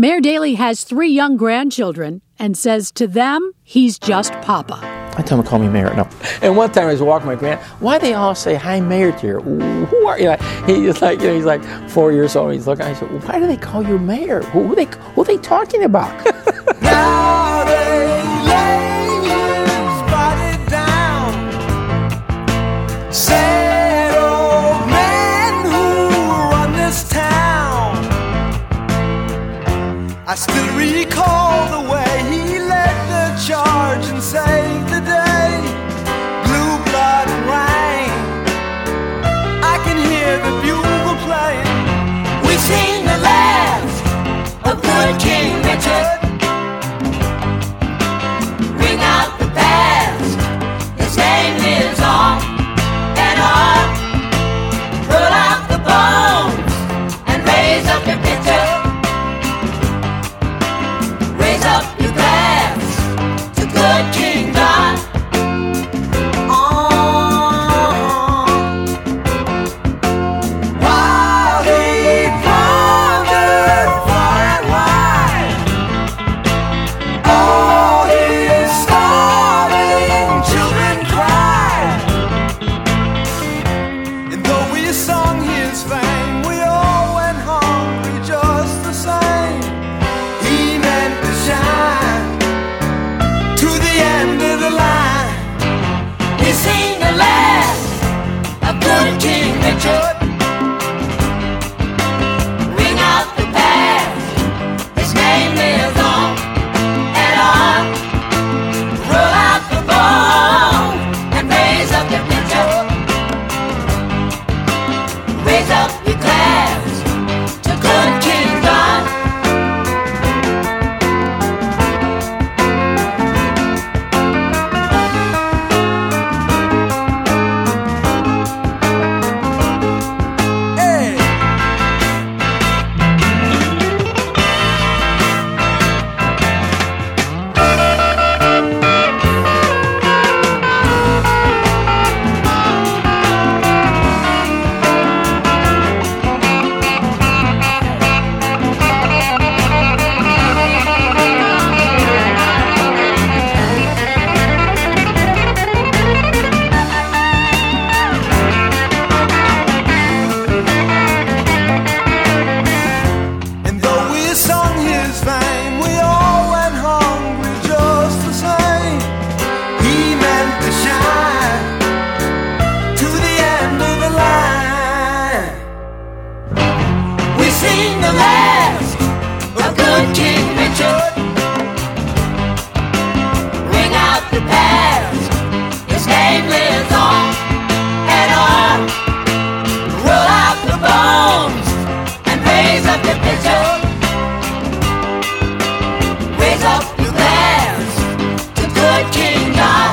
Mayor Daley has 3 young grandchildren and says to them, he's just Papa. I tell them to call me Mayor. No. And one time I was walking my why they all say, hi, Mayor, dear? Who are you? Like, he's like, you know, he's like 4 years old. He's looking, I said, why do they call you Mayor? Who are they talking about? Now they lay you spotted down. Sad old men who run this town. I still recall the way he led the charge and saved the day. Blue blood and rain. I can hear the bugle playing. We've seen the last of good King Richard. Bring out the past. His name lives on and on. Pull out the bones and raise up your picture. Raise up your glass to good King John. While he wandered far and wide, all his starving children cried. And though we sung his fame, we all went hungry just the same. To the end of the line. We've seen the last of good King Richard. Ring out the past. His name lives on and on. Roll out the ball and raise up your picture. Raise up your glass to good King John.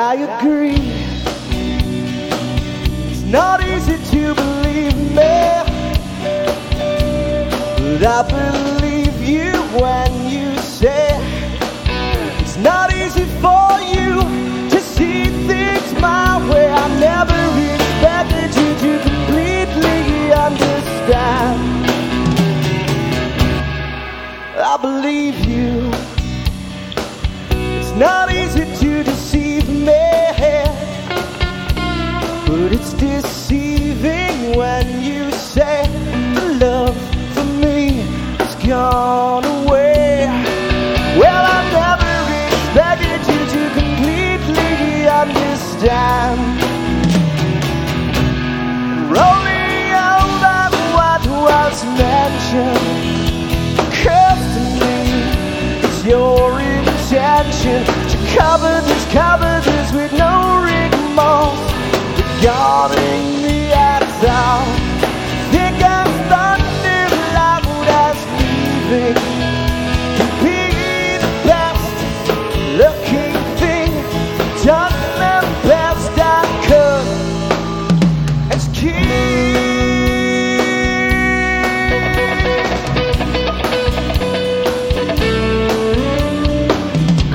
I agree, it's not easy to believe me, but I believe you when you say it's not easy for you to see things my way. I never expected you to completely understand. I believe you, it's not easy to deceive me, but it's deceiving when you say the love for me has gone away. Well, I never expected you to completely understand. Rolling over what was mentioned. kitchen. She covered this with no rigmarole, regarding me at all. Think I'm starting loud as leaving. To be the best looking thing, done the best I could. As kids.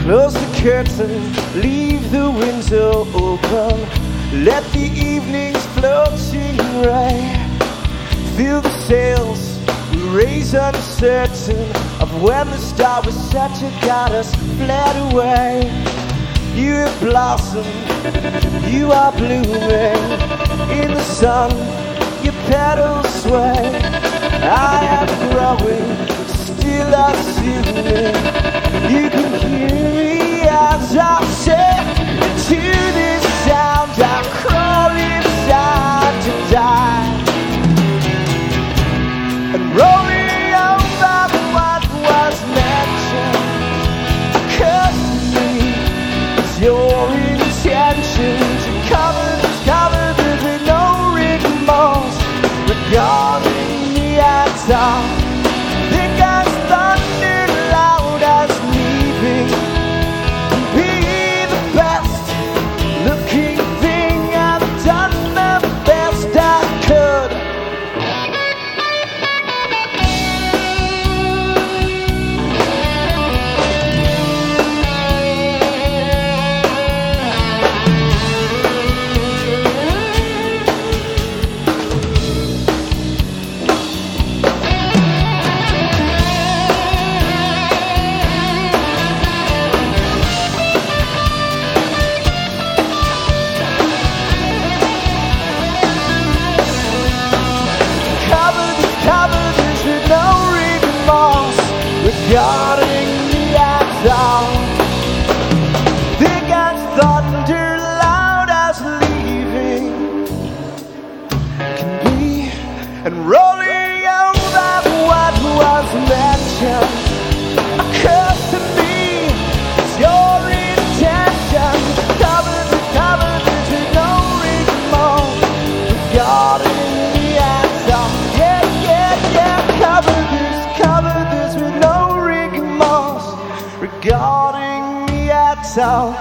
Close the curtain, leave the window open, let the evenings floating right. Feel the sails, we raise uncertain of when the star was set to guide us fled away. You have blossomed, you are blooming, in the sun your petals sway. I am growing, still assuming. You can hear me as I step to this sound. I crawl inside to die, and rolling over what was mentioned. Curse me, it's your intention to cover this with no remorse, regarding me as I. So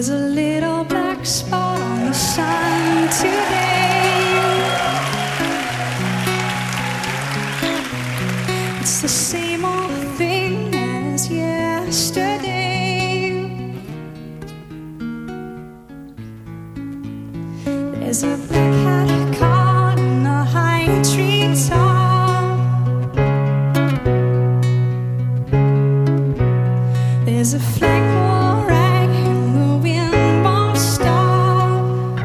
There's a little black spot on the sun today. It's the same old thing as yesterday. There's a black hat caught in a high tree top. There's a flagpole rag and the wind won't stop.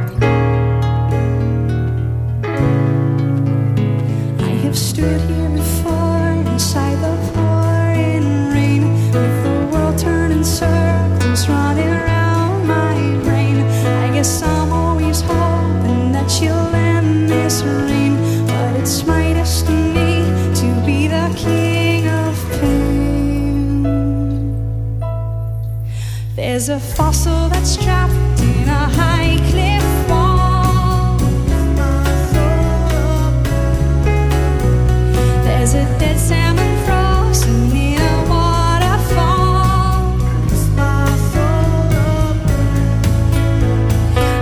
I have stood here before inside the pouring rain, with the world turning circles running around my brain. I guess I'm always hoping that you'll end this rain, but it's my destiny to be the king of pain. There's a fossil that's trapped in a high cliff wall. There's a dead salmon frozen in a waterfall.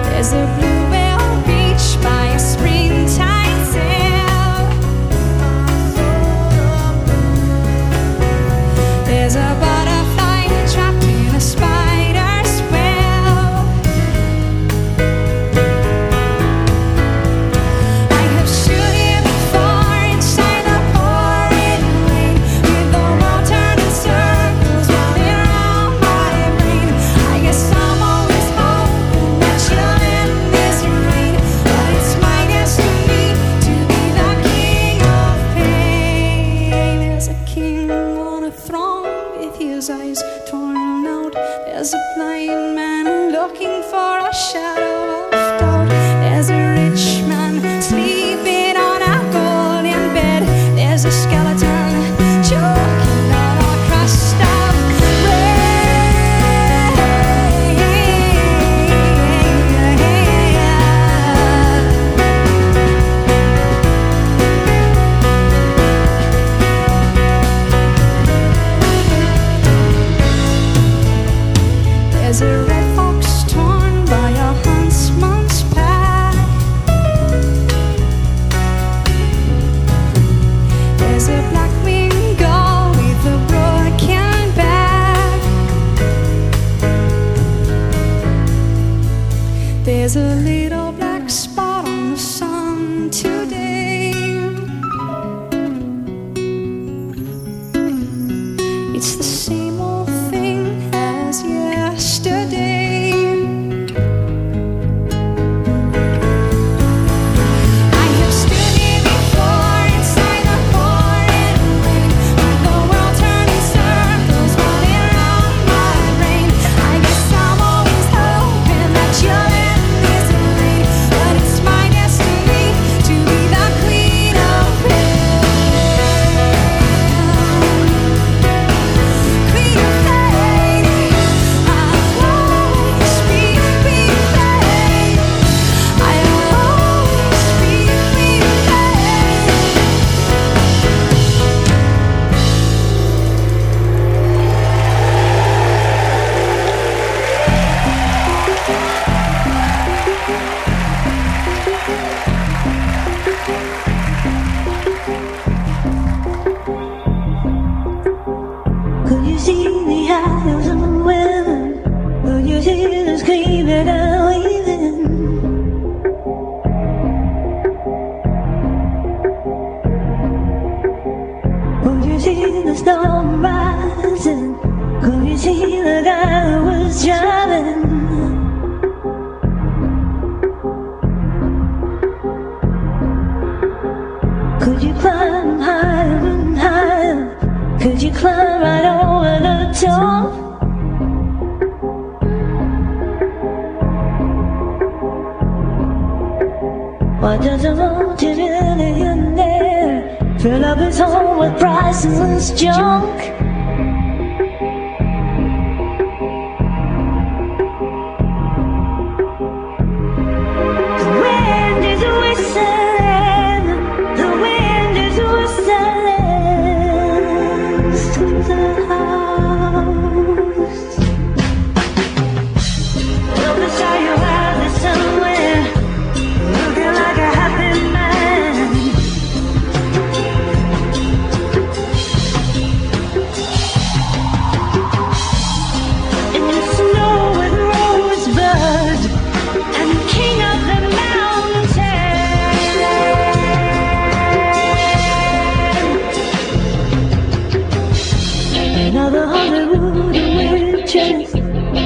There's a blue whale beach by a springtide sail. There's a butterfly trapped in a spider.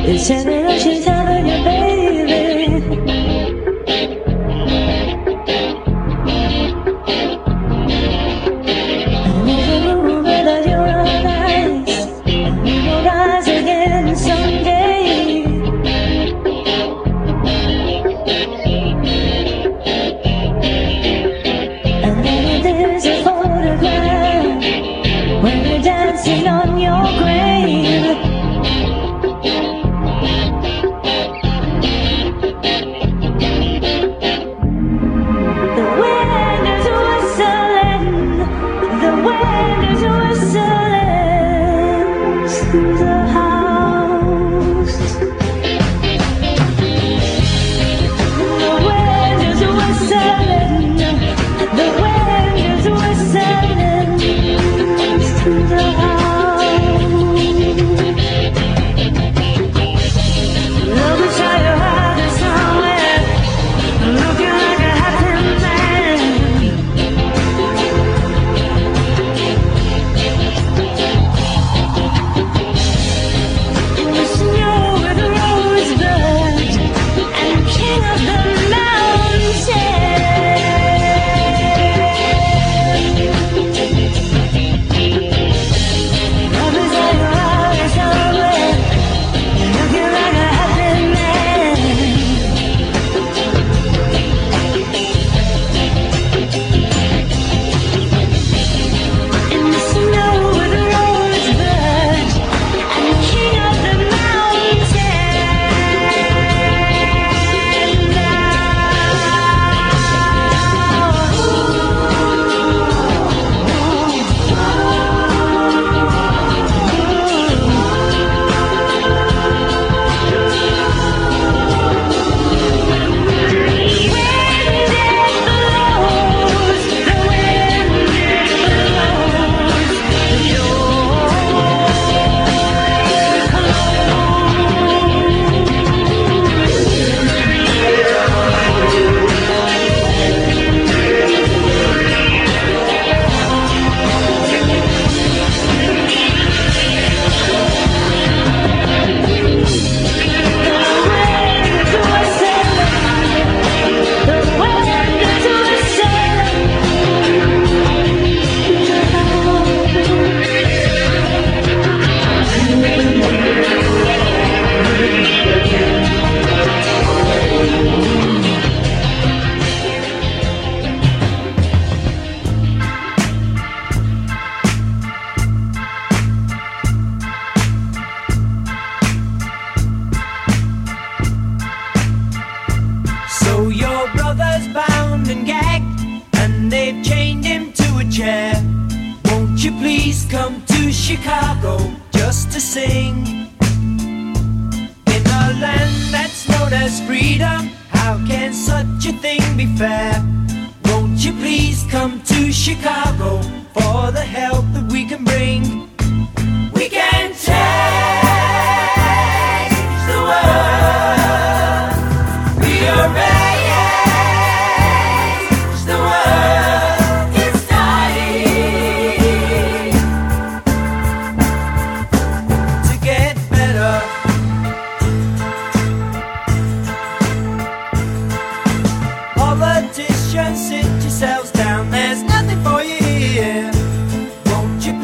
It's telling her she's having a baby. And if you move it out your eyes, and you will rise again someday. And then there's a photograph when you're dancing on your grave. Politicians, sit yourselves down, there's nothing for you here. Won't you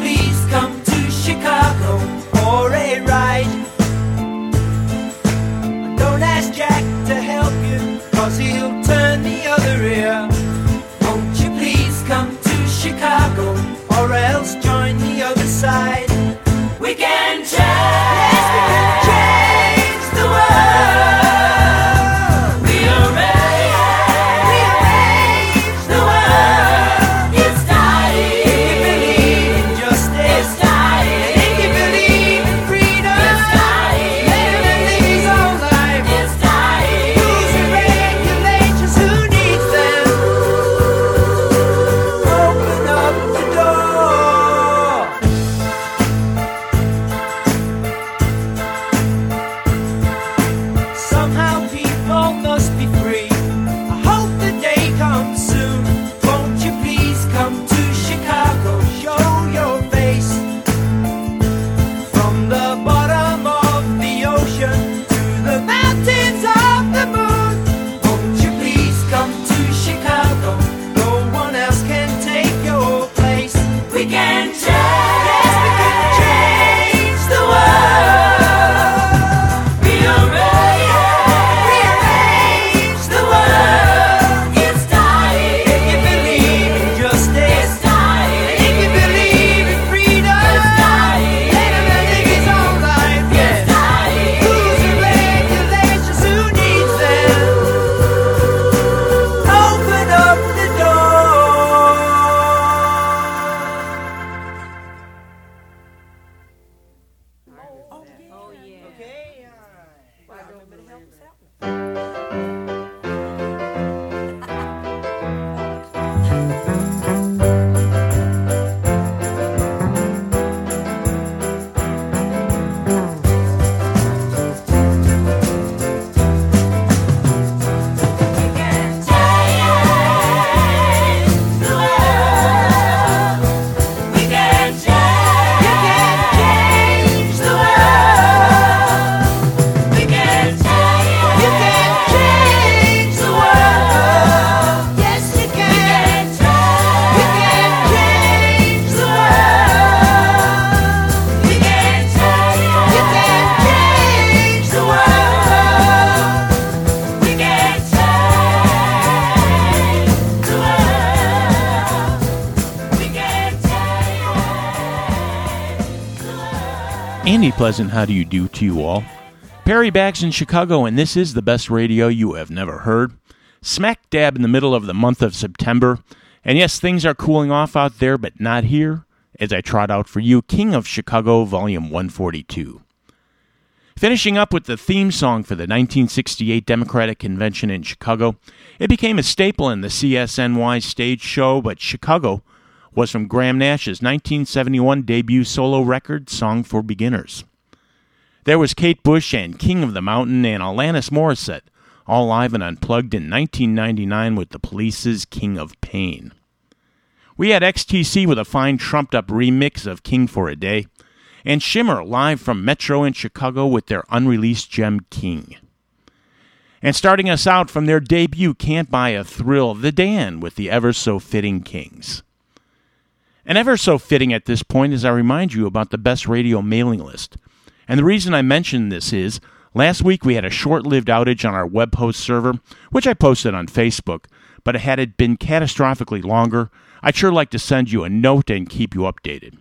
Andy Pleasant, how do you do to you all? Perry Bags in Chicago, and this is the best radio you have never heard. Smack dab in the middle of the month of September. And yes, things are cooling off out there, but not here, as I trot out for you King of Chicago, Volume 142. Finishing up with the theme song for the 1968 Democratic Convention in Chicago. It became a staple in the CSNY stage show, but Chicago was from Graham Nash's 1971 debut solo record, Song for Beginners. There was Kate Bush and King of the Mountain and Alanis Morissette, all live and unplugged in 1999 with The Police's King of Pain. We had XTC with a fine trumped-up remix of King for a Day, and Shimmer live from Metro in Chicago with their unreleased gem King. And starting us out from their debut Can't Buy a Thrill, The Dan with the ever-so-fitting Kings. And ever so fitting at this point is I remind you about the Best Radio mailing list. And the reason I mention this is, last week we had a short-lived outage on our web host server, which I posted on Facebook, but had it been catastrophically longer, I'd sure like to send you a note and keep you updated.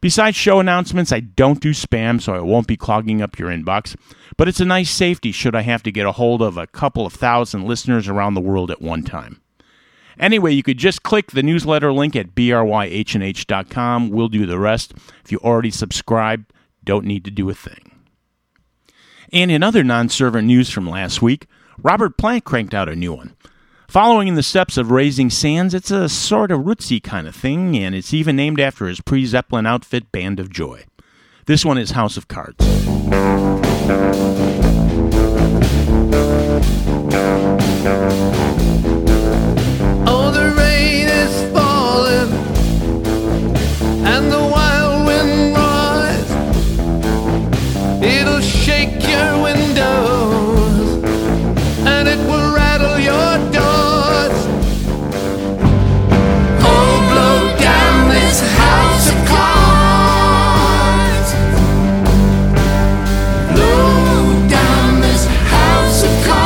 Besides show announcements, I don't do spam, so I won't be clogging up your inbox, but it's a nice safety should I have to get a hold of a couple of thousand listeners around the world at one time. Anyway, you could just click the newsletter link at BRYHNH.com. We'll do the rest. If you already subscribed, don't need to do a thing. And in other non-server news from last week, Robert Plant cranked out a new one. Following in the steps of Raising Sands, it's a sort of rootsy kind of thing, and it's even named after his pre-Zeppelin outfit, Band of Joy. This one is House of Cards. And the wild wind roars, it'll shake your windows, and it will rattle your doors. Oh, blow down this house of cards. Blow down this house of cards.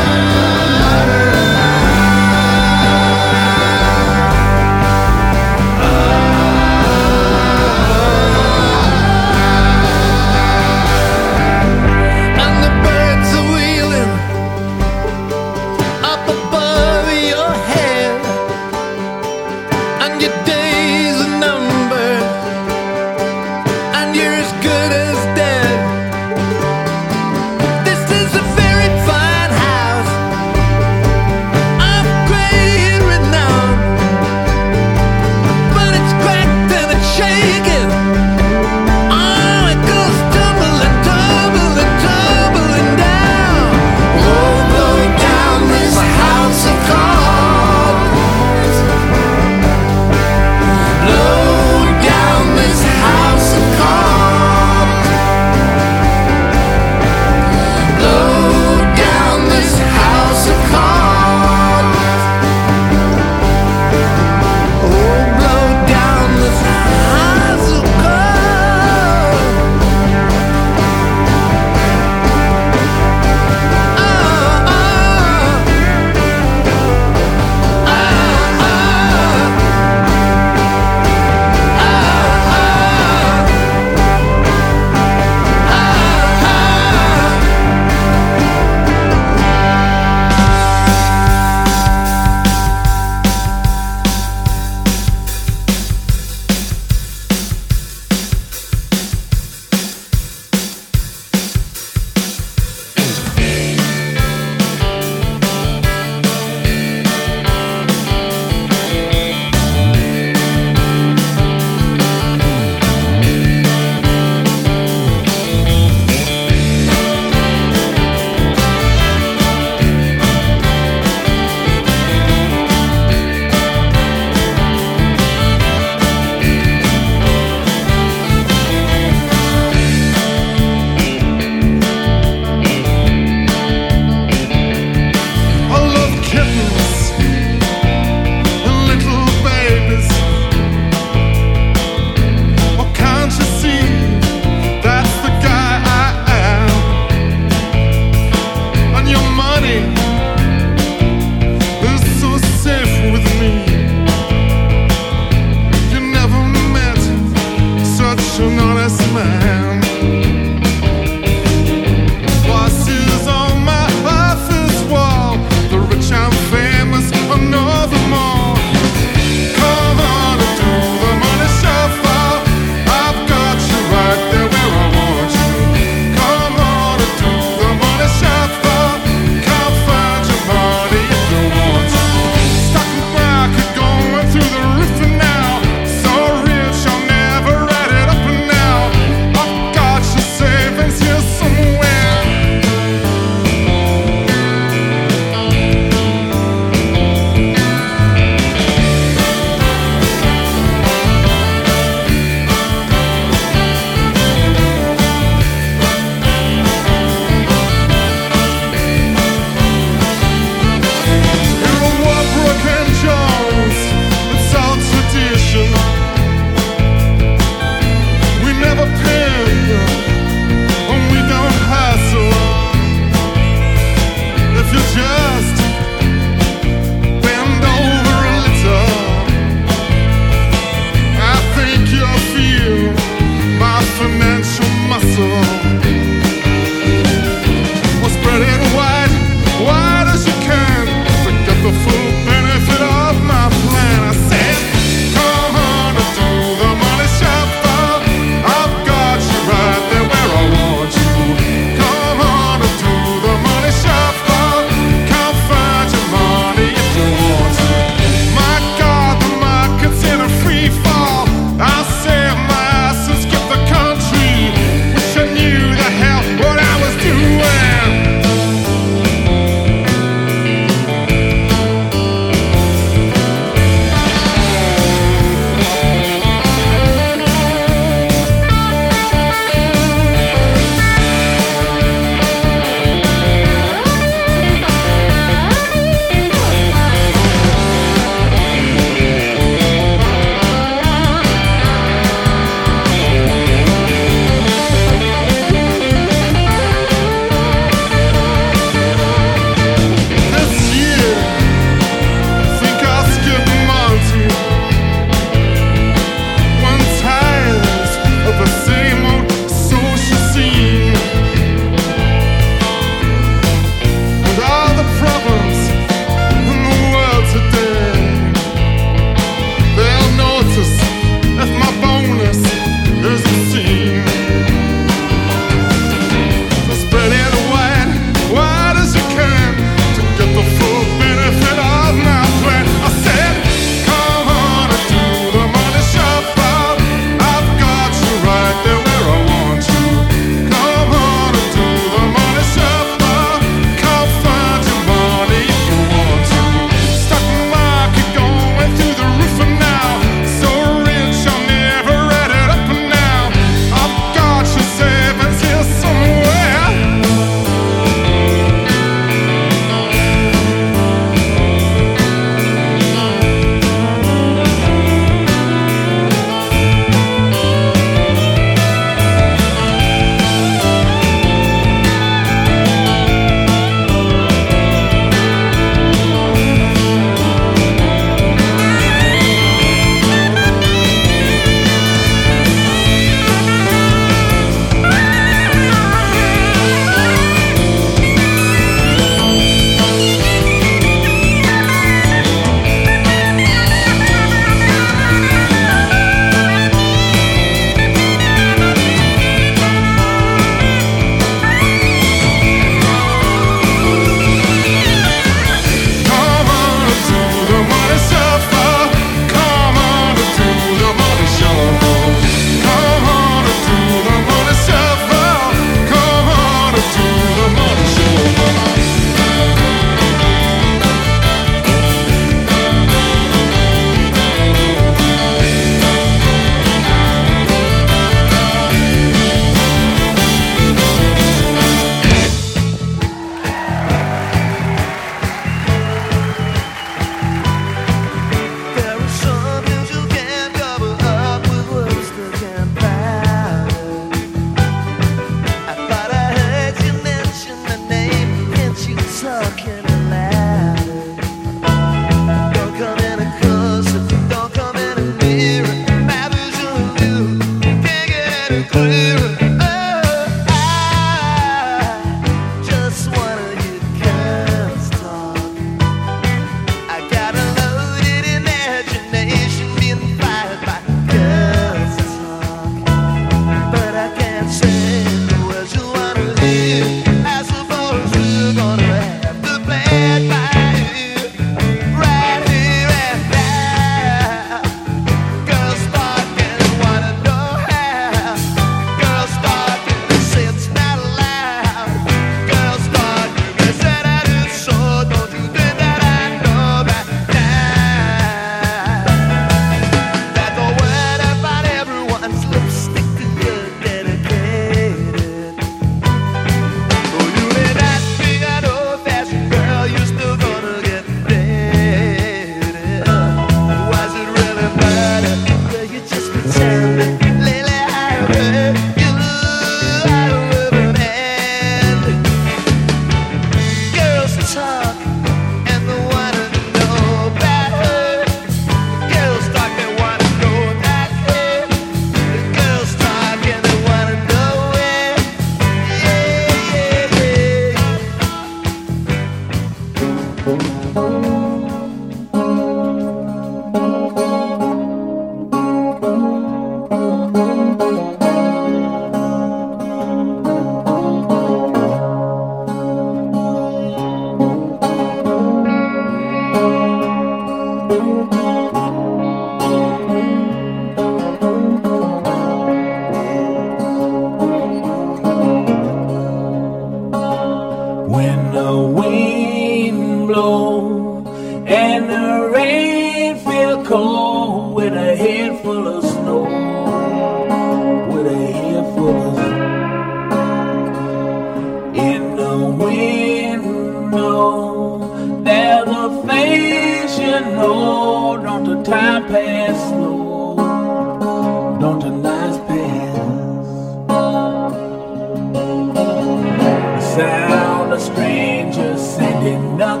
sound of strangers sending nothing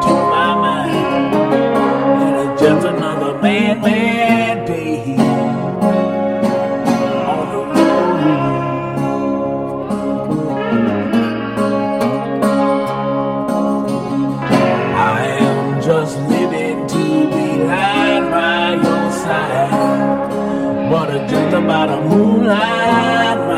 to my mind. And it's just another man day on the road. I am just living to be lying by your side, but it's just about a moonlight mile.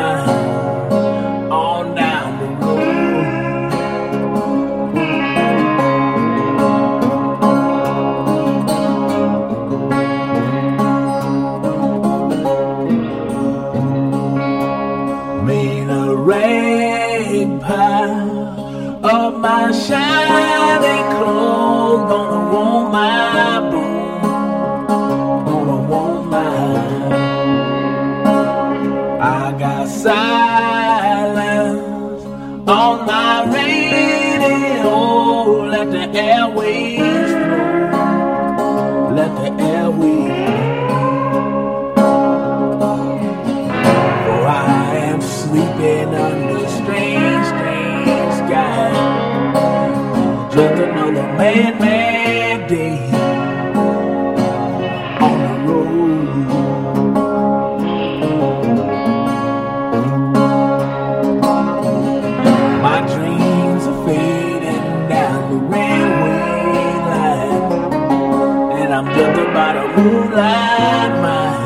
My shining clothes, gonna warm my bones, gonna warm mine. I got silence on my radio. Let the airwaves flow, let the airwaves flow. For I am sleeping under strange skies. Just another man day on the road. My dreams are fading down the railway line, and I'm just about a moonlight mile.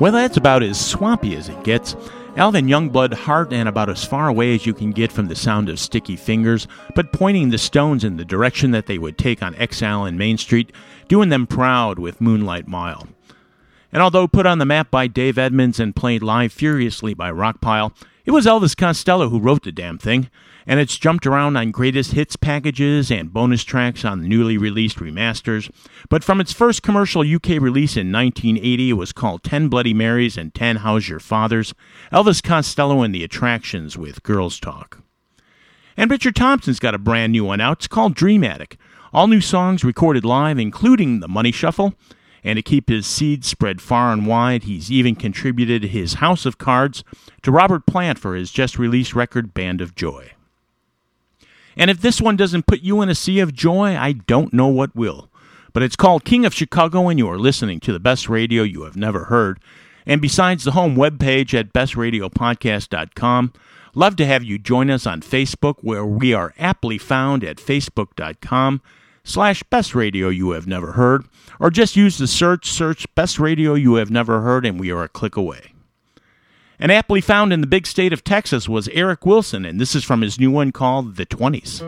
Well, that's about as swampy as it gets. Alvin Youngblood Hart, and about as far away as you can get from the sound of Sticky Fingers, but pointing the Stones in the direction that they would take on Exile on Main Street, doing them proud with Moonlight Mile. And although put on the map by Dave Edmonds and played live furiously by Rockpile, it was Elvis Costello who wrote the damn thing, and it's jumped around on greatest hits packages and bonus tracks on the newly released remasters. But from its first commercial UK release in 1980, it was called 10 Bloody Marys and 10 How's Your Fathers, Elvis Costello and the Attractions with Girls Talk. And Richard Thompson's got a brand new one out. It's called Dream Attic. All new songs recorded live, including The Money Shuffle. And to keep his seeds spread far and wide, he's even contributed his House of Cards to Robert Plant for his just-released record, Band of Joy. And if this one doesn't put you in a sea of joy, I don't know what will. But it's called King of Chicago, and you are listening to the best radio you have never heard. And besides the home webpage at bestradiopodcast.com, love to have you join us on Facebook, where we are aptly found at facebook.com/best radio you have never heard, or just use the search best radio you have never heard, and we are a click away. And aptly found in the big state of Texas was Eric Wilson, and this is from his new one called The 20s.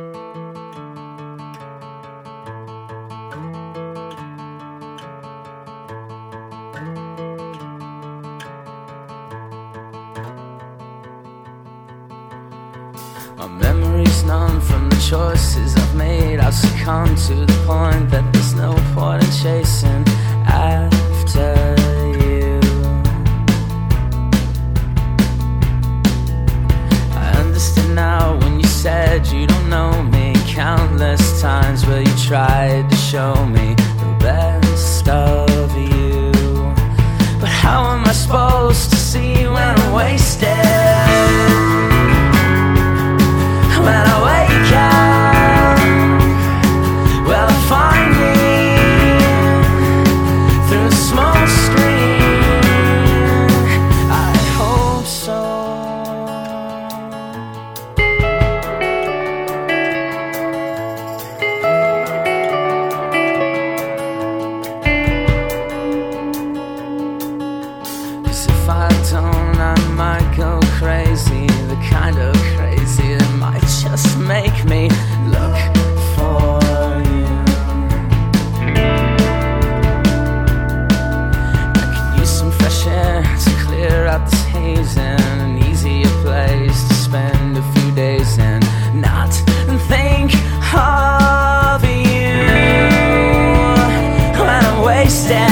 None from the choices I've made. I've succumbed to the point that there's no point in chasing after you. How am I supposed to see when I'm wasted? When I wake up, will I find me through the smoke screen? I hope so. Kind of crazy, it might just make me look for you. I could use some fresh air to clear out this haze and an easier place to spend a few days and not think of you when I'm wasted.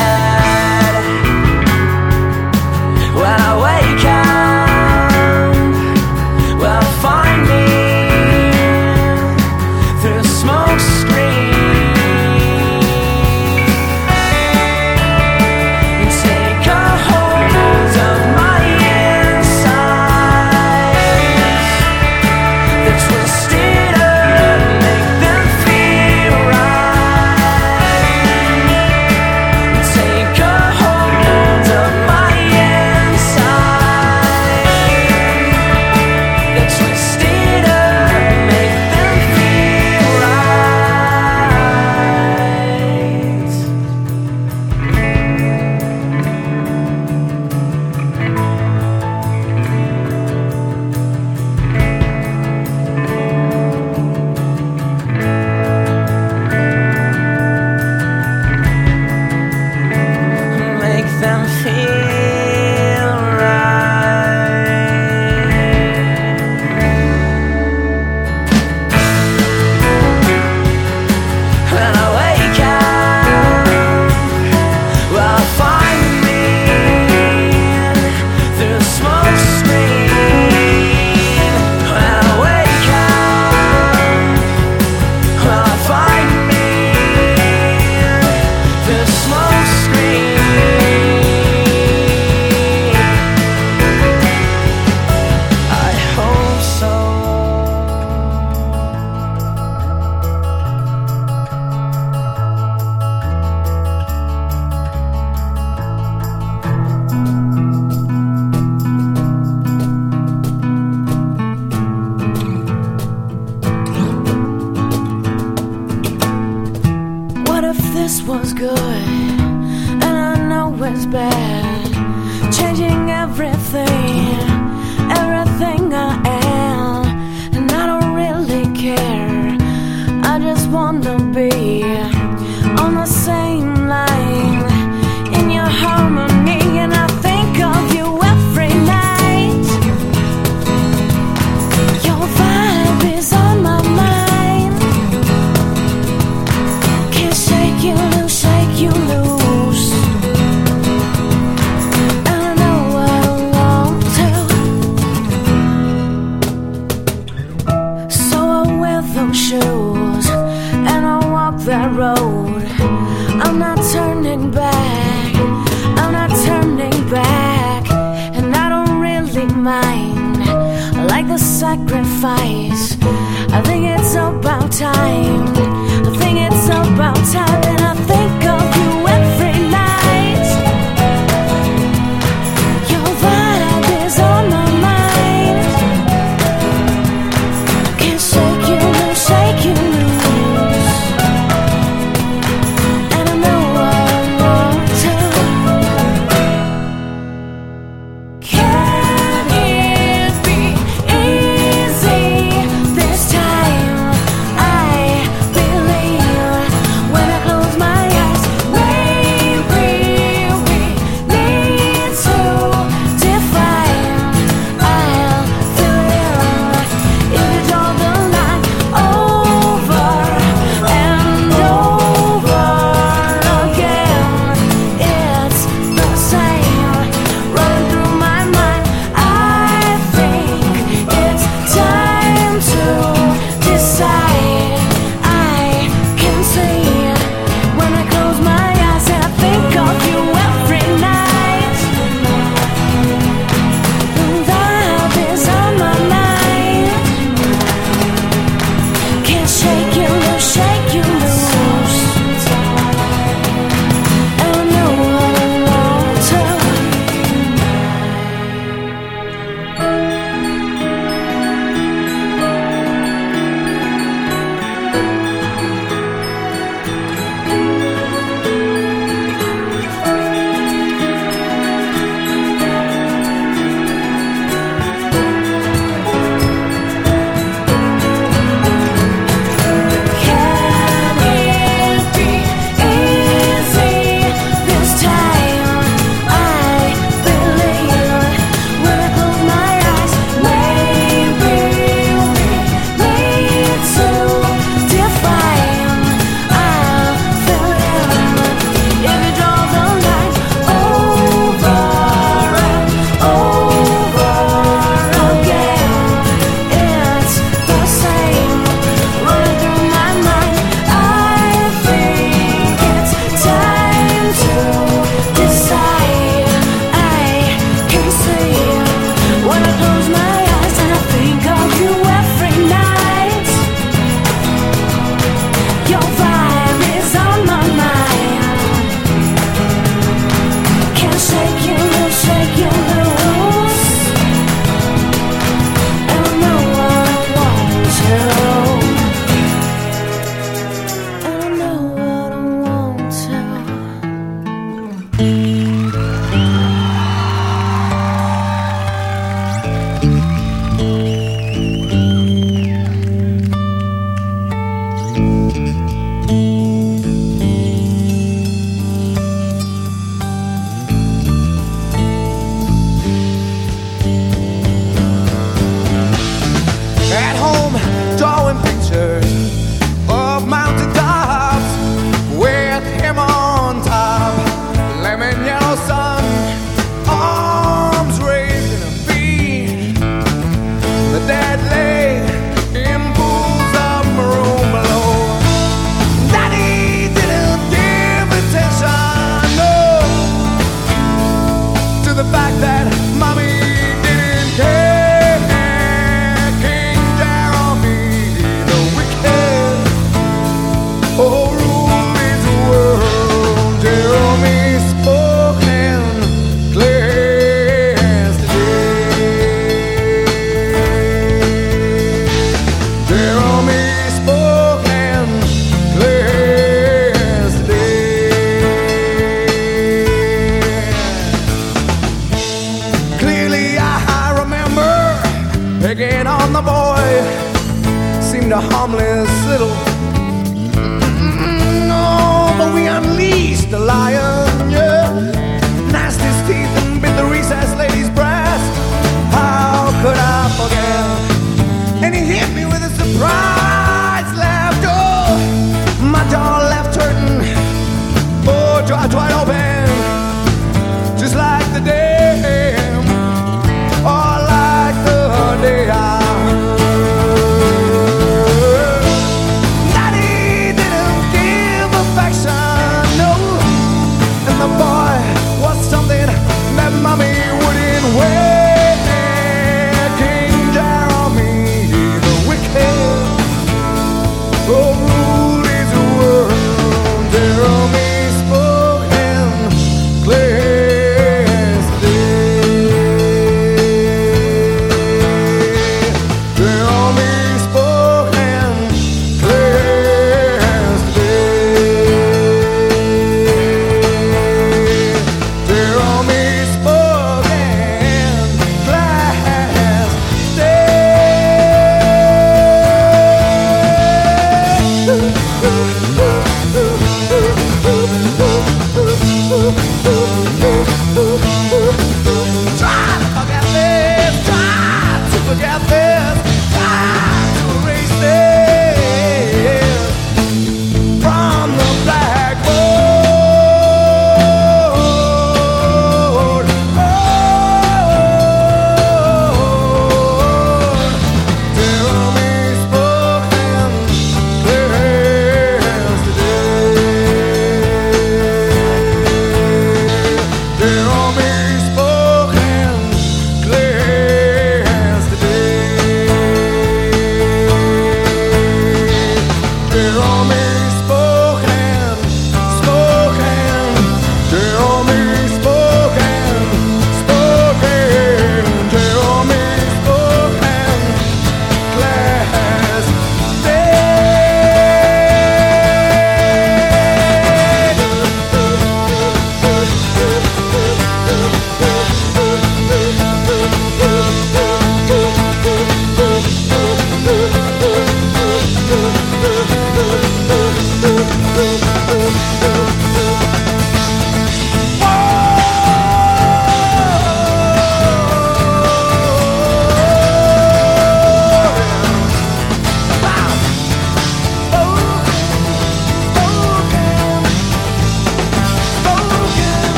to the fact that mommy didn't care. King Jeremy the wicked, oh, ruled his world. Jeremy spoke and clear as the day. Jeremy spoke and clear as the day. Clearly I remember picking on the boy, seemed a harmless little. Unleashed the lion, yeah. Gnashed his teeth and bit the recess lady's breast. How could I forget? And he hit me with a surprise laugh. Oh, my jaw left hurting. Oh, jaw wide open, just like the day, or like the day I.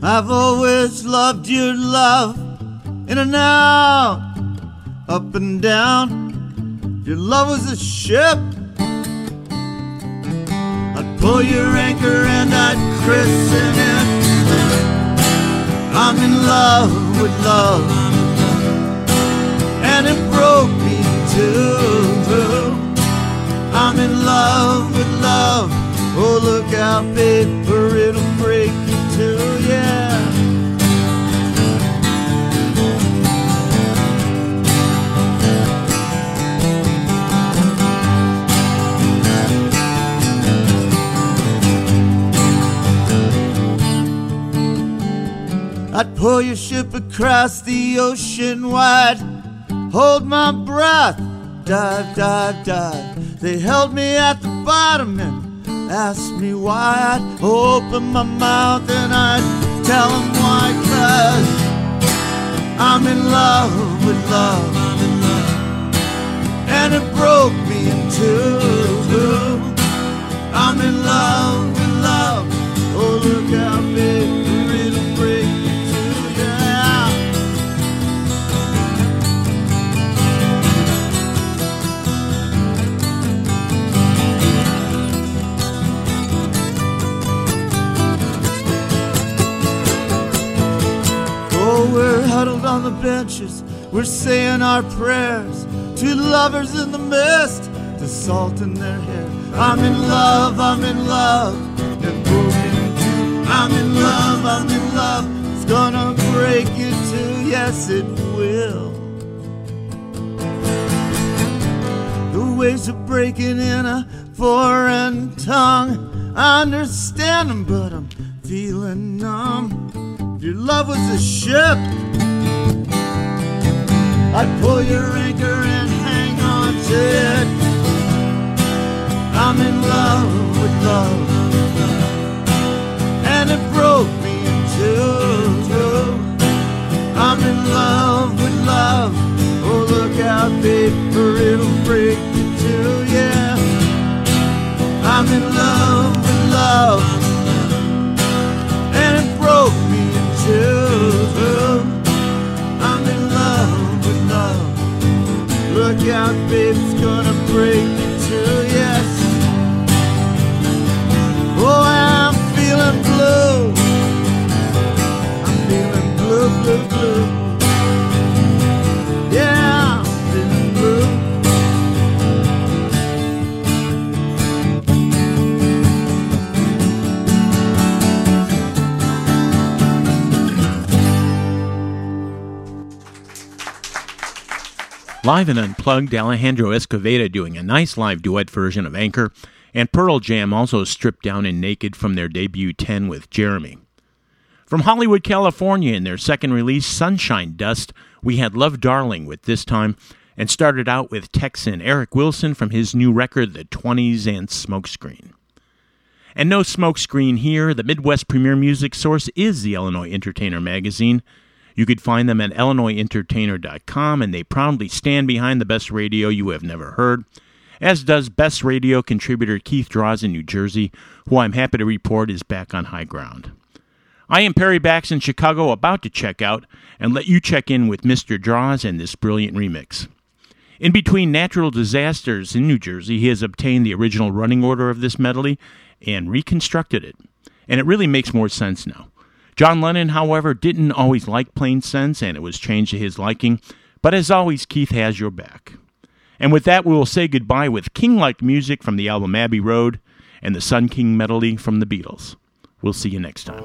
I've always loved your love, in and out, up and down. Your love was a ship. I'd pull your anchor and I'd christen it. I'm in love with love, and it broke me my paper, it'll break you too, yeah. I'd pull your ship across the ocean wide, hold my breath, dive, dive, dive. They held me at the bottom and asked me why. I'd open my mouth and I'd tell them why, 'cause I'm in love with love, and love, and it broke me in two. I'm in love with love, oh look out baby. We're huddled on the benches, we're saying our prayers to lovers in the mist, the salt in their hair. I'm in love, and broken too. I'm in love, it's gonna break you too, yes it will. The waves are breaking in a foreign tongue, I understand them, but I'm feeling numb. If your love was a ship, I'd pull your anchor and hang on to it. I'm in love with love, and it broke me in two. I'm in love with love, oh look out babe, for it'll break you too, yeah. I'm in love with love, and it broke me. I'm in love with love. Look out, babe, it's gonna break you too, yes. Oh, I'm feeling blue. I'm feeling blue, blue, blue. Yeah, I'm feeling Live and Unplugged, Alejandro Escoveda doing a nice live duet version of Anchor, and Pearl Jam also stripped down and naked from their debut 10 with Jeremy. From Hollywood, California, in their second release, Sunshine Dust, we had Love Darling with This Time, and started out with Texan Eric Wilson from his new record, The Twenties and Smokescreen. And no smokescreen here, the Midwest premier music source is the Illinois Entertainer magazine. You could find them at IllinoisEntertainer.com, and they proudly stand behind the best radio you have never heard, as does Best Radio contributor Keith Draws in New Jersey, who I'm happy to report is back on high ground. I am Perry Bags in Chicago, about to check out and let you check in with Mr. Draws and this brilliant remix. In between natural disasters in New Jersey, he has obtained the original running order of this medley and reconstructed it, and it really makes more sense now. John Lennon, however, didn't always like plain sense, and it was changed to his liking. But as always, Keith has your back. And with that, we will say goodbye with King-like music from the album Abbey Road and the Sun King medley from the Beatles. We'll see you next time.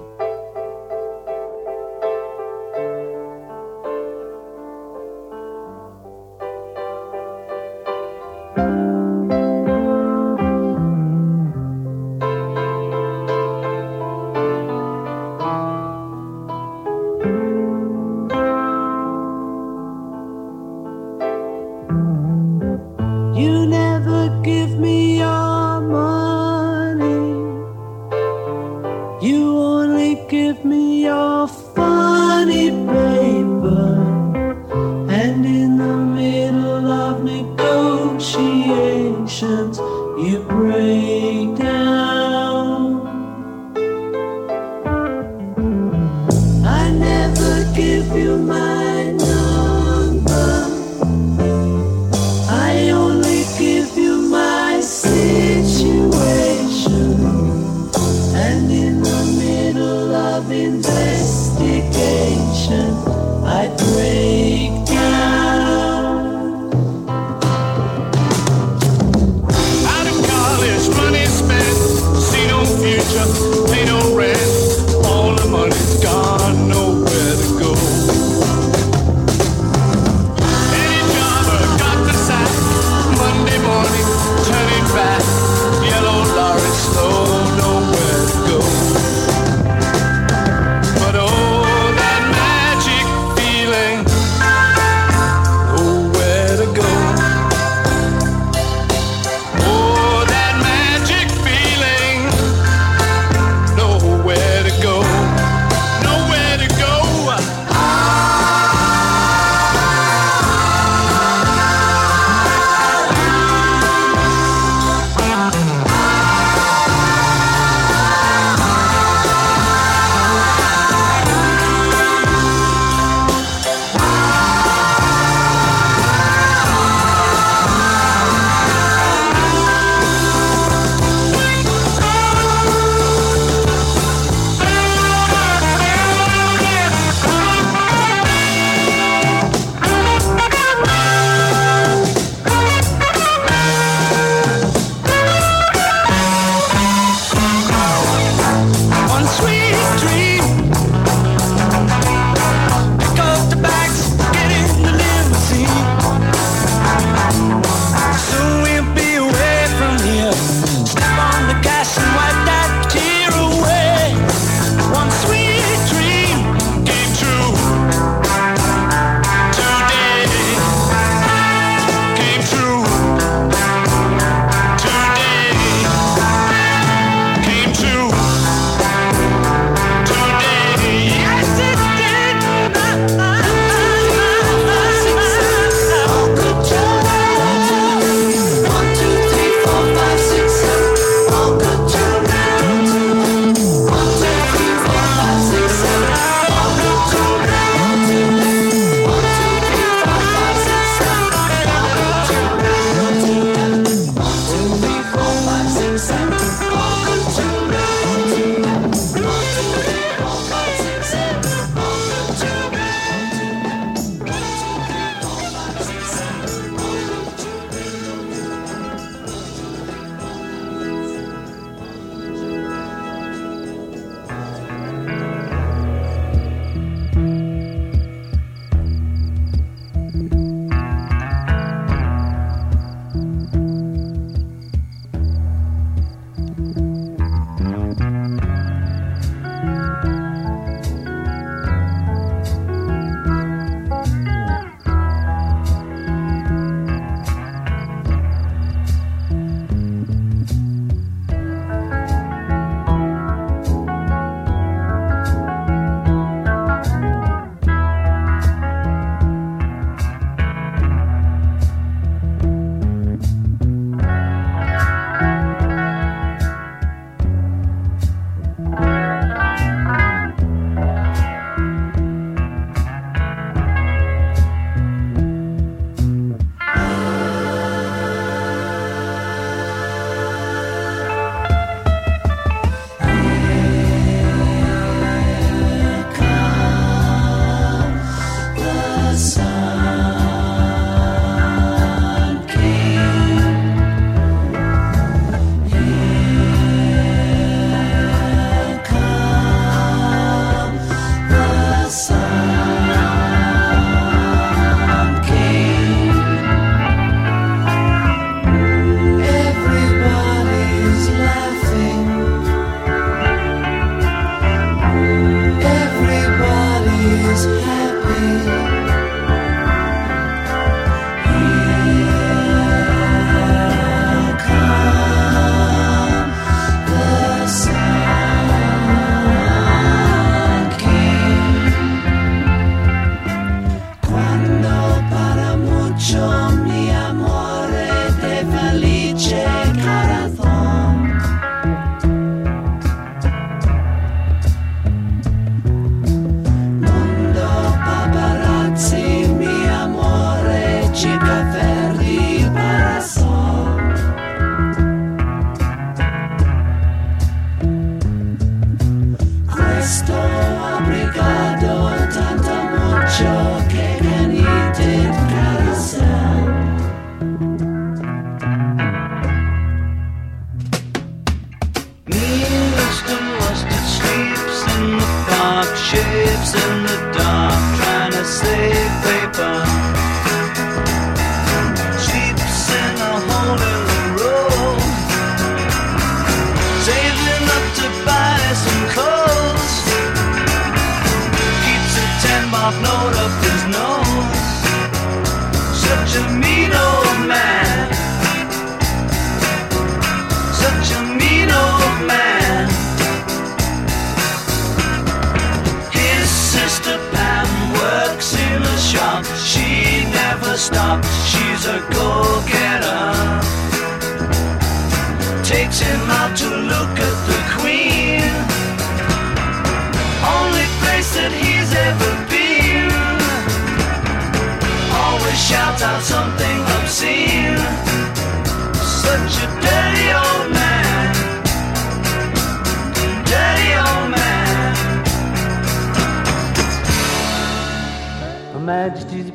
It's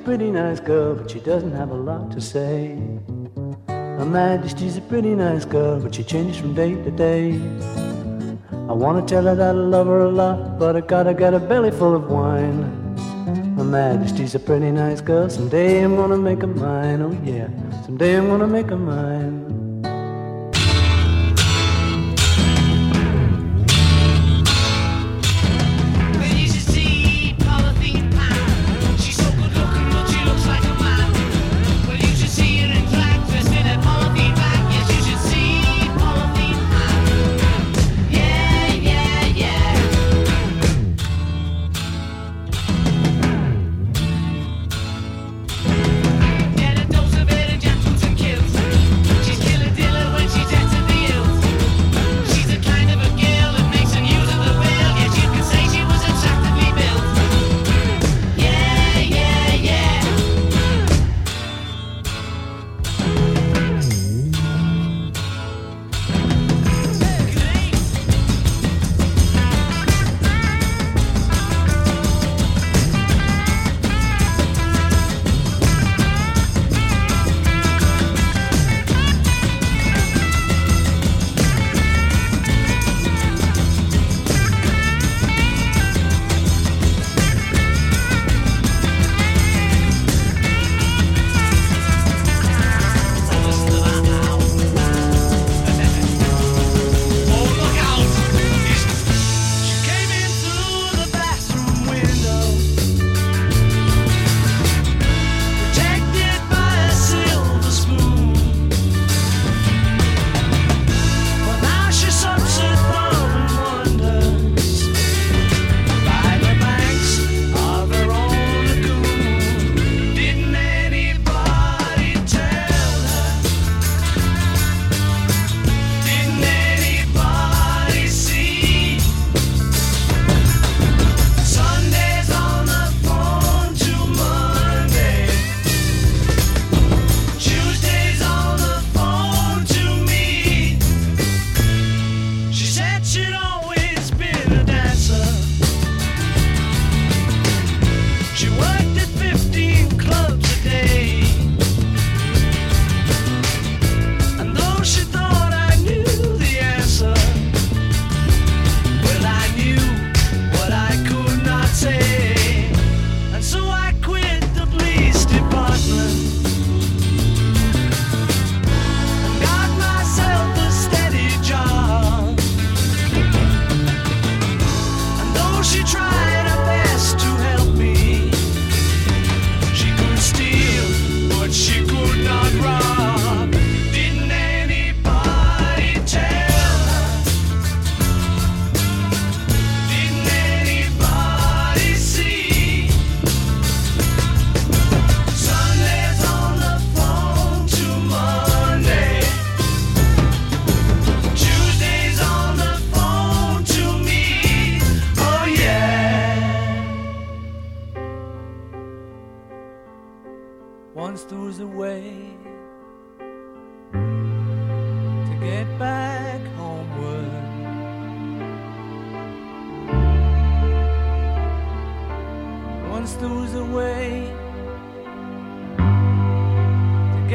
Pretty nice girl, but she changes from day to day. I wanna tell her that I love her a lot, but I gotta get a belly full of wine. Her Majesty's a pretty nice girl, someday I'm gonna make her mine. Oh yeah, someday I'm gonna make her mine.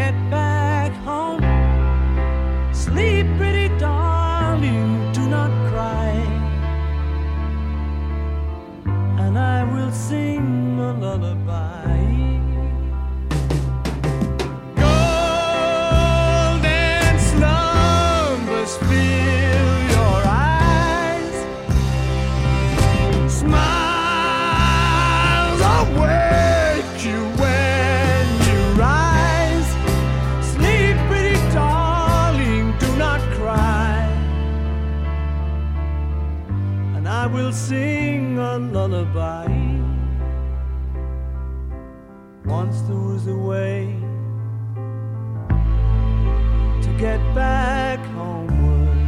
get back home. Sleep, pretty darling, do not cry. And I will sing a lullaby. Golden slumbers fill your eyes. Smiles awake you when you rise. Sleep, pretty darling, do not cry. And I will sing a lullaby. Once there was a way to get back homeward.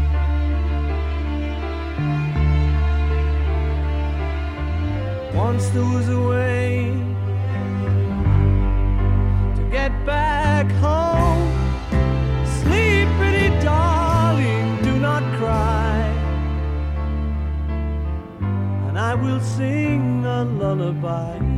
Once there was a way to get back home. Sleep, pretty darling, do not cry. And I will sing a lullaby.